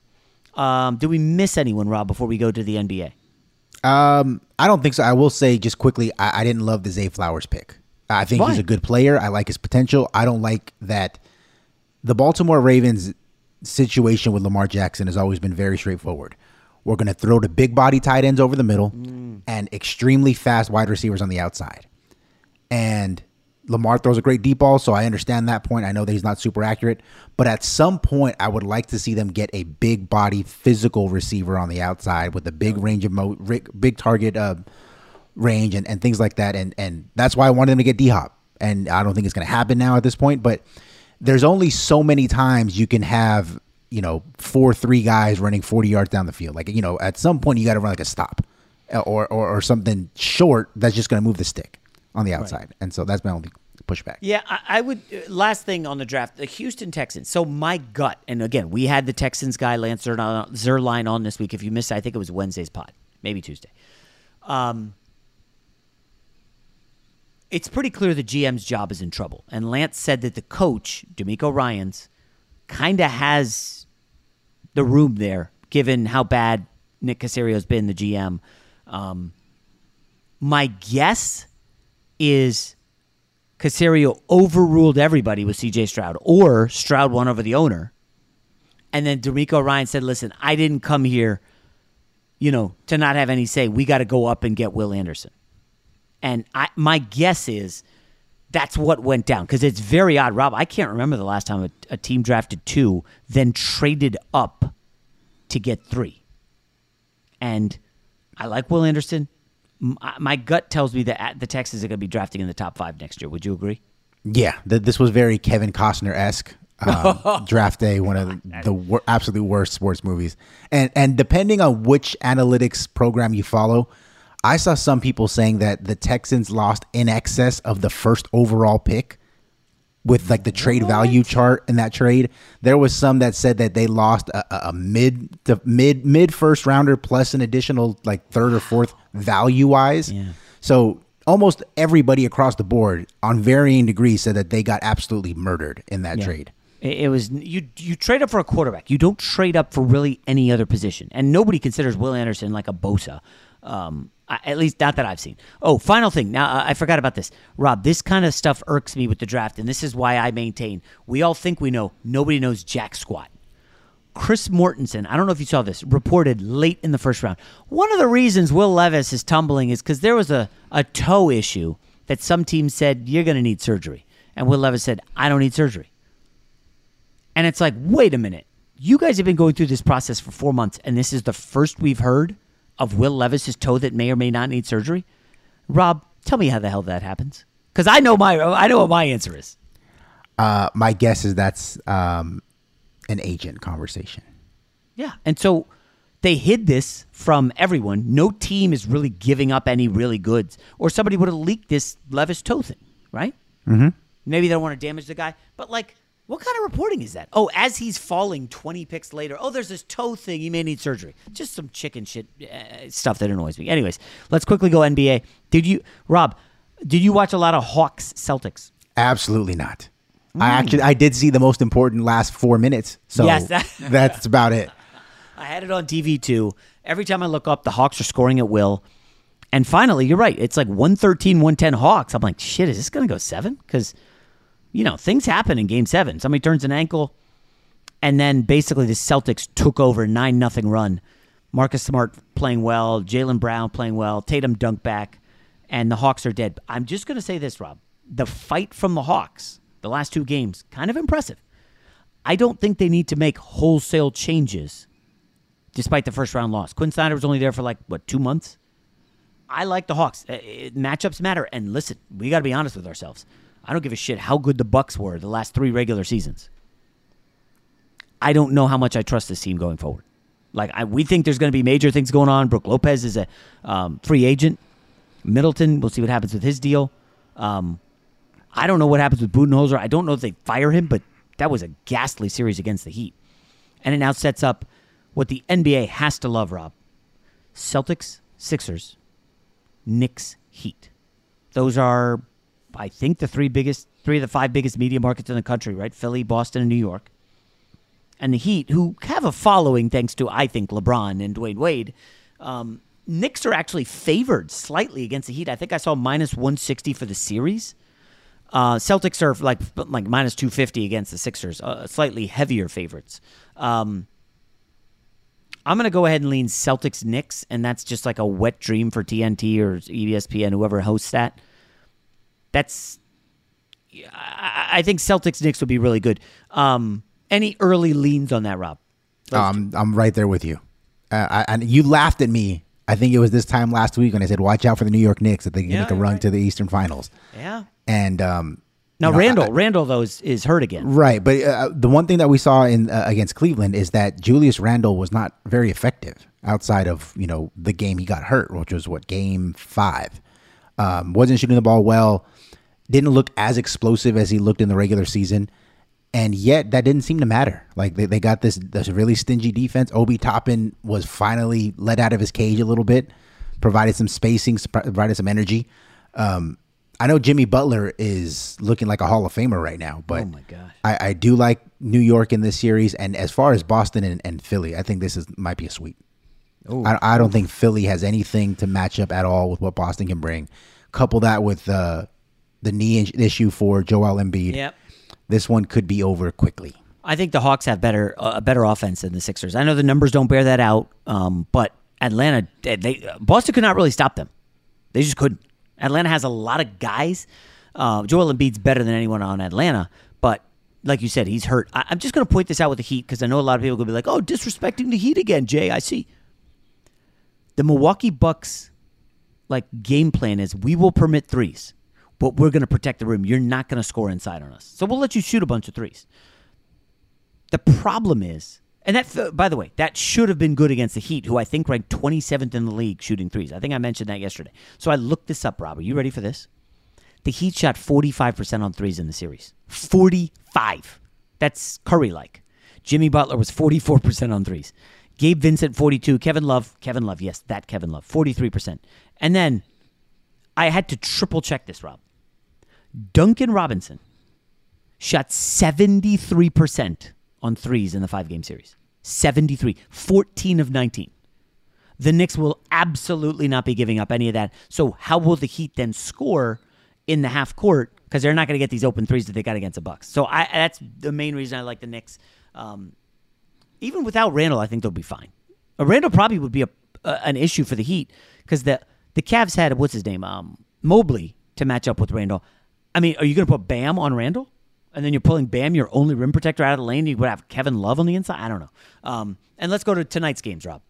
Um, do we miss anyone, Rob, before we go to the N B A? Um, I don't think so. I will say just quickly, I, I didn't love the Zay Flowers pick. I think Why? He's a good player. I like his potential. I don't like that the Baltimore Ravens situation with Lamar Jackson has always been very straightforward. We're going to throw to big body tight ends over the middle mm. and extremely fast wide receivers on the outside. And Lamar throws a great deep ball, so I understand that point. I know that he's not super accurate, but at some point, I would like to see them get a big body, physical receiver on the outside with a big range of mo- big target uh, range and, and things like that. And and that's why I wanted them to get D Hop. And I don't think it's going to happen now at this point. But there's only so many times you can have you know four three guys running forty yards down the field. Like you know, at some point you got to run like a stop or or, or something short that's just going to move the stick on the outside. Right. And so that's my only pushback. Yeah, I, I would, last thing on the draft, the Houston Texans. So my gut, and again, we had the Texans guy, Lance Zierlein, on this week. If you missed it, I think it was Wednesday's pod, maybe Tuesday. Um, it's pretty clear the G M's job is in trouble. And Lance said that the coach, DeMeco Ryans, kind of has the room there, given how bad Nick Casario's been, the G M. Um, my guess is Caserio overruled everybody with C J. Stroud, or Stroud won over the owner. And then DeMeco Ryans said, listen, I didn't come here, you know, to not have any say. We got to go up and get Will Anderson. And I, my guess is that's what went down, because it's very odd. Rob, I can't remember the last time a, a team drafted two, then traded up to get three. And I like Will Anderson. My gut tells me that the Texans are going to be drafting in the top five next year. Would you agree? Yeah, th- this was very Kevin Costner-esque. Um, draft day, one of the, the wor- absolute worst sports movies. And and depending on which analytics program you follow, I saw some people saying that the Texans lost in excess of the first overall pick with like the trade what? value chart in that trade. There was some that said that they lost a, a mid the mid mid first rounder plus an additional like third or fourth value wise. Yeah. So almost everybody across the board on varying degrees said that they got absolutely murdered in that yeah. trade. It was you. You trade up for a quarterback. You don't trade up for really any other position, and nobody considers Will Anderson like a Bosa, um, at least not that I've seen. Oh, final thing. Now I forgot about this, Rob. This kind of stuff irks me with the draft, and this is why I maintain we all think we know. Nobody knows jack squat. Chris Mortensen, I don't know if you saw this, reported late in the first round. One of the reasons Will Levis is tumbling is because there was a, a toe issue that some team said you're going to need surgery, and Will Levis said I don't need surgery. And it's like, wait a minute. You guys have been going through this process for four months, and this is the first we've heard of Will Levis's toe that may or may not need surgery? Rob, tell me how the hell that happens. Because I know my, I know what my answer is. Uh, my guess is that's um, an agent conversation. Yeah. And so they hid this from everyone. No team is really giving up any really goods. Or somebody would have leaked this Levis toe thing, right? Mm-hmm. Maybe they don't want to damage the guy. But like, what kind of reporting is that? Oh, as he's falling twenty picks later, oh, there's this toe thing. He may need surgery. Just some chicken shit uh, stuff that annoys me. Anyways, let's quickly go N B A. Did you, Rob, did you watch a lot of Hawks Celtics? Absolutely not. Mm. I actually, I did see the most important last four minutes. So yes, that- that's about it. I had it on T V too. Every time I look up, the Hawks are scoring at will. And finally, you're right. It's like one thirteen, one ten Hawks. I'm like, shit, is this going to go seven? Because, you know, things happen in game seven. Somebody turns an ankle, and then basically the Celtics took over, nine nothing run. Marcus Smart playing well, Jaylen Brown playing well, Tatum dunked back, and the Hawks are dead. I'm just going to say this, Rob. The fight from the Hawks, the last two games, kind of impressive. I don't think they need to make wholesale changes despite the first-round loss. Quinn Snyder was only there for like, what, two months? I like the Hawks. Matchups matter, and listen, we got to be honest with ourselves. I don't give a shit how good the Bucks were the last three regular seasons. I don't know how much I trust this team going forward. Like, I, we think there's going to be major things going on. Brooke Lopez is a um, free agent. Middleton, we'll see what happens with his deal. Um, I don't know what happens with Budenholzer. I don't know if they fire him, but that was a ghastly series against the Heat. And it now sets up what the N B A has to love, Rob. Celtics, Sixers, Knicks, Heat. Those are, I think, the three biggest, three of the five biggest media markets in the country, right? Philly, Boston, and New York. And the Heat, who have a following thanks to, I think, LeBron and Dwayne Wade. Um, Knicks are actually favored slightly against the Heat. I think I saw minus one sixty for the series. Uh, Celtics are like like minus two fifty against the Sixers, uh, slightly heavier favorites. Um, I'm going to go ahead and lean Celtics-Knicks, and that's just like a wet dream for T N T or E S P N, whoever hosts that. That's, I think Celtics Knicks would be really good. Um, any early leans on that, Rob? Um, I'm right there with you. Uh, I, and you laughed at me. I think it was this time last week when I said, "Watch out for the New York Knicks if they can yeah, make a run right. to the Eastern Finals." Yeah. And um, now you know, Randall, I, Randall though is, is hurt again. Right, but uh, the one thing that we saw in uh, against Cleveland is that Julius Randle was not very effective outside of you know the game he got hurt, which was what game five. Um, wasn't shooting the ball well, didn't look as explosive as he looked in the regular season, and yet that didn't seem to matter. Like they, they got this, this really stingy defense. Obi Toppin was finally let out of his cage a little bit, provided some spacing, provided some energy. Um, I know Jimmy Butler is looking like a Hall of Famer right now, but oh my gosh. I, I do like New York in this series. And as far as Boston and, and Philly, I think this is might be a sweep. I, I don't think Philly has anything to match up at all with what Boston can bring. Couple that with uh, the knee issue for Joel Embiid. Yep. This one could be over quickly. I think the Hawks have better a uh, better offense than the Sixers. I know the numbers don't bear that out, um, but Atlanta, they Boston could not really stop them. They just couldn't. Atlanta has a lot of guys. Uh, Joel Embiid's better than anyone on Atlanta, but like you said, he's hurt. I, I'm just going to point this out with the Heat because I know a lot of people are going to be like, oh, disrespecting the Heat again, Jay, I see. The Milwaukee Bucks like game plan is we will permit threes, but we're going to protect the rim. You're not going to score inside on us. So we'll let you shoot a bunch of threes. The problem is, and that, by the way, that should have been good against the Heat, who I think ranked twenty-seventh in the league shooting threes. I think I mentioned that yesterday. So I looked this up, Rob. Are you ready for this? The Heat shot forty-five percent on threes in the series. forty-five. That's Curry-like. Jimmy Butler was forty-four percent on threes. Gabe Vincent, forty-two. Kevin Love, Kevin Love, yes, that Kevin Love, forty-three percent. And then I had to triple check this, Rob. Duncan Robinson shot seventy-three percent on threes in the five-game series. seventy-three. fourteen of nineteen. The Knicks will absolutely not be giving up any of that. So how will the Heat then score in the half court? Because they're not going to get these open threes that they got against the Bucks. So I, that's the main reason I like the Knicks. Um Even without Randall, I think they'll be fine. Uh, Randall probably would be a, uh, an issue for the Heat because the, the Cavs had, what's his name, um, Mobley to match up with Randall. I mean, are you going to put Bam on Randall? And then you're pulling Bam, your only rim protector, out of the lane? You would have Kevin Love on the inside? I don't know. Um, and let's go to tonight's games, Rob.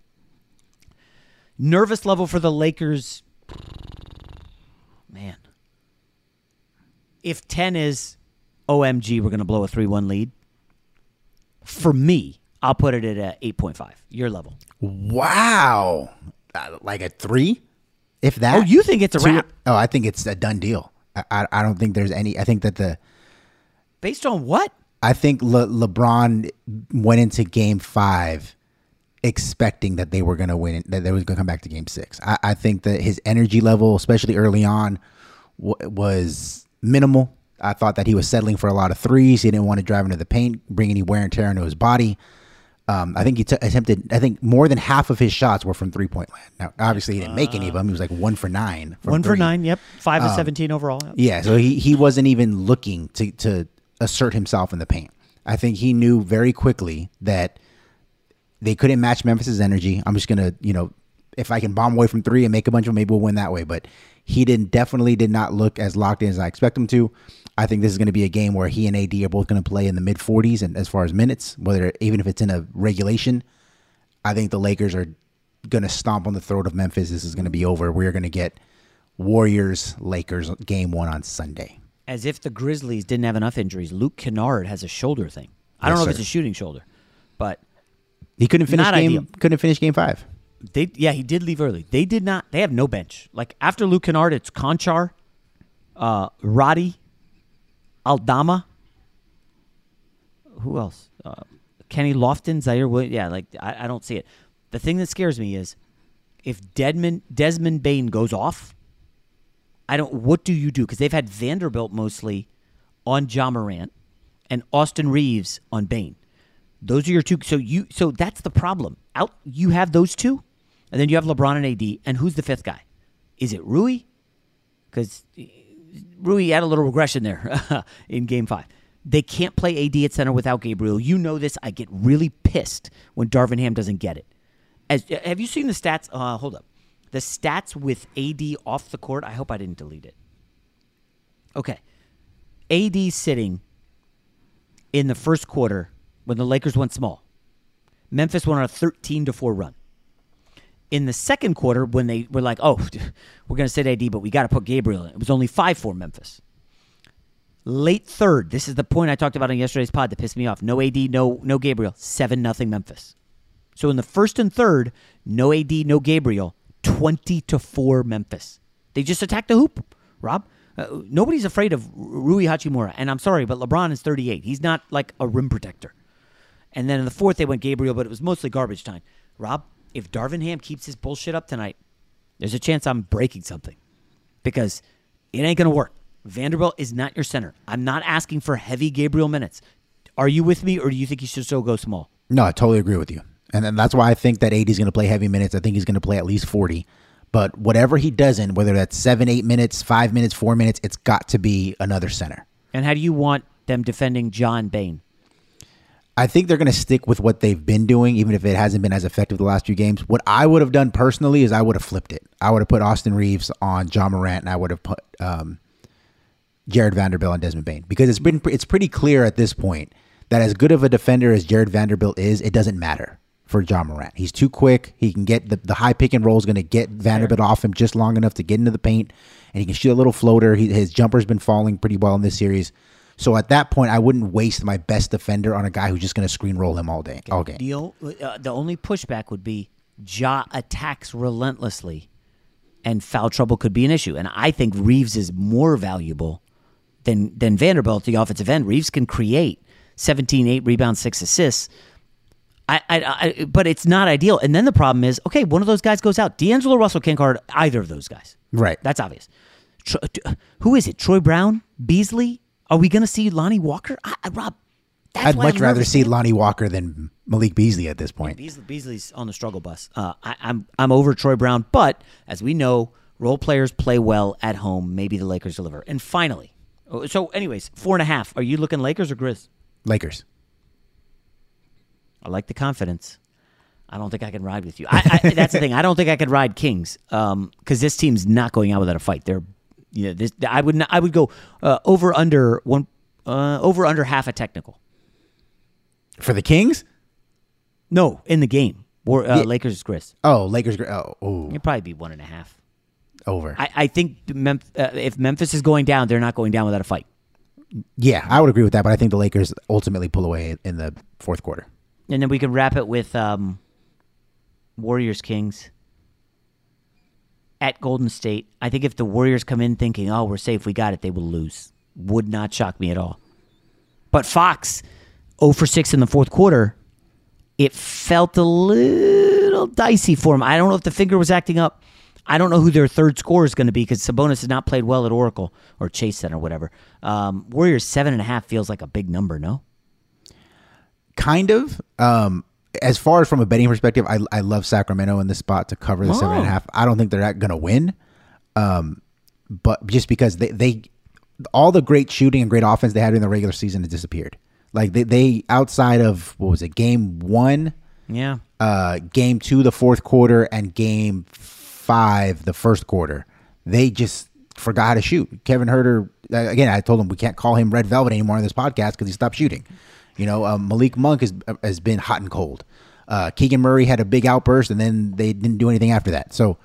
Nervous level for the Lakers. Man. If ten is, O M G, we're going to blow a three one lead. For me, I'll put it at a eight point five, your level. Wow. Uh, like a three? If that? Oh, you think it's a two, wrap? Oh, I think it's a done deal. I, I I don't think there's any. I think that the. Based on what? I think Le, LeBron went into game five expecting that they were going to win, that they were going to come back to game six. I, I think that his energy level, especially early on, w- was minimal. I thought that he was settling for a lot of threes. He didn't want to drive into the paint, bring any wear and tear into his body. Um, I think he t- attempted, I think more than half of his shots were from three-point land. Now, obviously, he didn't make any of them. He was like one for nine. One three. For nine, yep. Five um, of seventeen overall. Yep. Yeah, so he, he wasn't even looking to, to assert himself in the paint. I think he knew very quickly that they couldn't match Memphis's energy. I'm just going to, you know, if I can bomb away from three and make a bunch of them, maybe we'll win that way. But he didn't definitely did not look as locked in as I expect him to. I think this is going to be a game where he and A D are both going to play in the mid forties, and as far as minutes, whether even if it's in a regulation, I think the Lakers are going to stomp on the throat of Memphis. This is going to be over. We're going to get Warriors Lakers game one on Sunday. As if the Grizzlies didn't have enough injuries, Luke Kennard has a shoulder thing. I don't yes, know if sir. It's a shooting shoulder, but he couldn't finish game. Ideal. Couldn't finish game five. They yeah he did leave early. They did not. They have no bench. Like after Luke Kennard, it's Conchar, uh, Roddy. Aldama, who else? Uh, Kenny Lofton, Zaire Williams. Yeah, like I, I don't see it. The thing that scares me is if Deadman, Desmond Bain goes off, I don't. What do you do? Because they've had Vanderbilt mostly on Ja Morant and Austin Reeves on Bain. Those are your two. So you. So that's the problem. Out. You have those two, and then you have LeBron and A D. And who's the fifth guy? Is it Rui? Because. Rui had a little regression there in game five. They can't play A D at center without Gabriel. You know this. I get really pissed when Darvin Ham doesn't get it. As, have you seen the stats? Uh, hold up. The stats with A D off the court. I hope I didn't delete it. Okay. A D sitting in the first quarter when the Lakers went small. Memphis went on a thirteen to four run. In the second quarter, when they were like, oh, we're going to sit A D, but we got to put Gabriel in. It was only five four Memphis. Late third, this is the point I talked about on yesterday's pod that pissed me off. No A D, no no Gabriel, seven nothing Memphis. So in the first and third, no A D, no Gabriel, twenty to four Memphis. They just attacked the hoop, Rob. Uh, nobody's afraid of Rui Hachimura, and I'm sorry, but LeBron is thirty-eight. He's not like a rim protector. And then in the fourth, they went Gabriel, but it was mostly garbage time. Rob? If Darvin Ham keeps his bullshit up tonight, there's a chance I'm breaking something because it ain't going to work. Vanderbilt is not your center. I'm not asking for heavy Gabriel minutes. Are you with me, or do you think he should still go small? No, I totally agree with you. And then that's why I think that A D's going to play heavy minutes. I think he's going to play at least forty. But whatever he does in, whether that's seven, eight minutes, five minutes, four minutes, it's got to be another center. And how do you want them defending John Bain? I think they're going to stick with what they've been doing, even if it hasn't been as effective the last few games. What I would have done personally is I would have flipped it. I would have put Austin Reeves on John Morant, and I would have put um, Jared Vanderbilt on Desmond Bain. Because it's been it's pretty clear at this point that as good of a defender as Jared Vanderbilt is, it doesn't matter for John Morant. He's too quick. He can get the, the high pick and roll is going to get Vanderbilt off him just long enough to get into the paint, and he can shoot a little floater. He, his jumper's been falling pretty well in this series. So at that point, I wouldn't waste my best defender on a guy who's just going to screen roll him all day. All game. The, o- uh, the only pushback would be Ja attacks relentlessly, and foul trouble could be an issue. And I think Reeves is more valuable than than Vanderbilt, the offensive end. Reeves can create seventeen, eight rebounds, six assists. I, I, I, but it's not ideal. And then the problem is, okay, one of those guys goes out. D'Angelo Russell can't guard either of those guys. Right. That's obvious. Tro- who is it? Troy Brown? Beasley? Are we going to see Lonnie Walker? I, I, Rob, that's I'd why much I'm rather nervous. See Lonnie Walker than Malik Beasley at this point. Yeah, Beasley, Beasley's on the struggle bus. Uh, I, I'm I'm over Troy Brown. But as we know, role players play well at home. Maybe the Lakers deliver. And finally, so anyways, four and a half. Are you looking Lakers or Grizz? Lakers. I like the confidence. I don't think I can ride with you. I, I, that's the thing. I don't think I could ride Kings because um, this team's not going out without a fight. They're, you know, this, I would not, I would go uh, over under one uh, over under half a technical for the Kings. No, in the game or uh, yeah. Lakers Grizz. Oh, Lakers Grizz. Oh, it'd probably be one and a half over. I, I think Mem- uh, if Memphis is going down, they're not going down without a fight. Yeah, I would agree with that, but I think the Lakers ultimately pull away in the fourth quarter. And then we could wrap it with um, Warriors-Kings at Golden State. I think if the Warriors come in thinking, oh, we're safe, we got it, they will lose. Would not shock me at all. But Fox, oh for six in the fourth quarter, it felt a little dicey for him. I don't know if the finger was acting up. I don't know who their third scorer is going to be because Sabonis has not played well at Oracle or Chase Center or whatever. Um, Warriors seven and a half feels like a big number, no? Kind of. Um, as far as from a betting perspective, I I love Sacramento in this spot to cover the oh. seven and a half. I don't think they're going to win, um, but just because they, they all the great shooting and great offense they had in the regular season has disappeared. Like they, they outside of what was it, game one, yeah, uh, game two the fourth quarter, and game five the first quarter, they just forgot how to shoot. Kevin Huerter, again, I told him we can't call him Red Velvet anymore on this podcast because he stopped shooting. You know, um, Malik Monk has has been hot and cold. Uh, Keegan Murray had a big outburst, and then they didn't do anything after that. So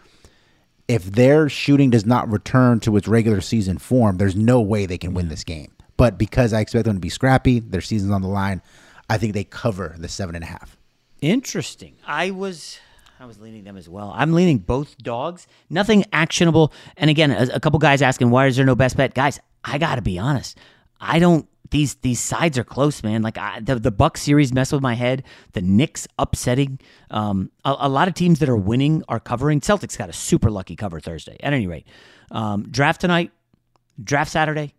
if their shooting does not return to its regular season form, there's no way they can win this game. But because I expect them to be scrappy, their season's on the line, I think they cover the seven and a half. Interesting. I was I was leaning them as well. I'm leaning both dogs. Nothing actionable. And again, a, a couple guys asking, why is there no best bet? Guys, I got to be honest. I don't. These these sides are close, man. Like I, the the Bucks series messed with my head. The Knicks upsetting. Um, a, a lot of teams that are winning are covering. Celtics got a super lucky cover Thursday. At any rate, um, draft tonight, draft Saturday,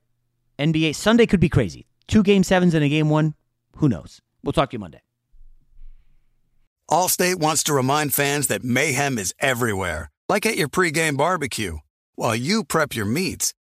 N B A Sunday could be crazy. Two game sevens and a game one. Who knows? We'll talk to you Monday. Allstate wants to remind fans that mayhem is everywhere, like at your pregame barbecue. While you prep your meats,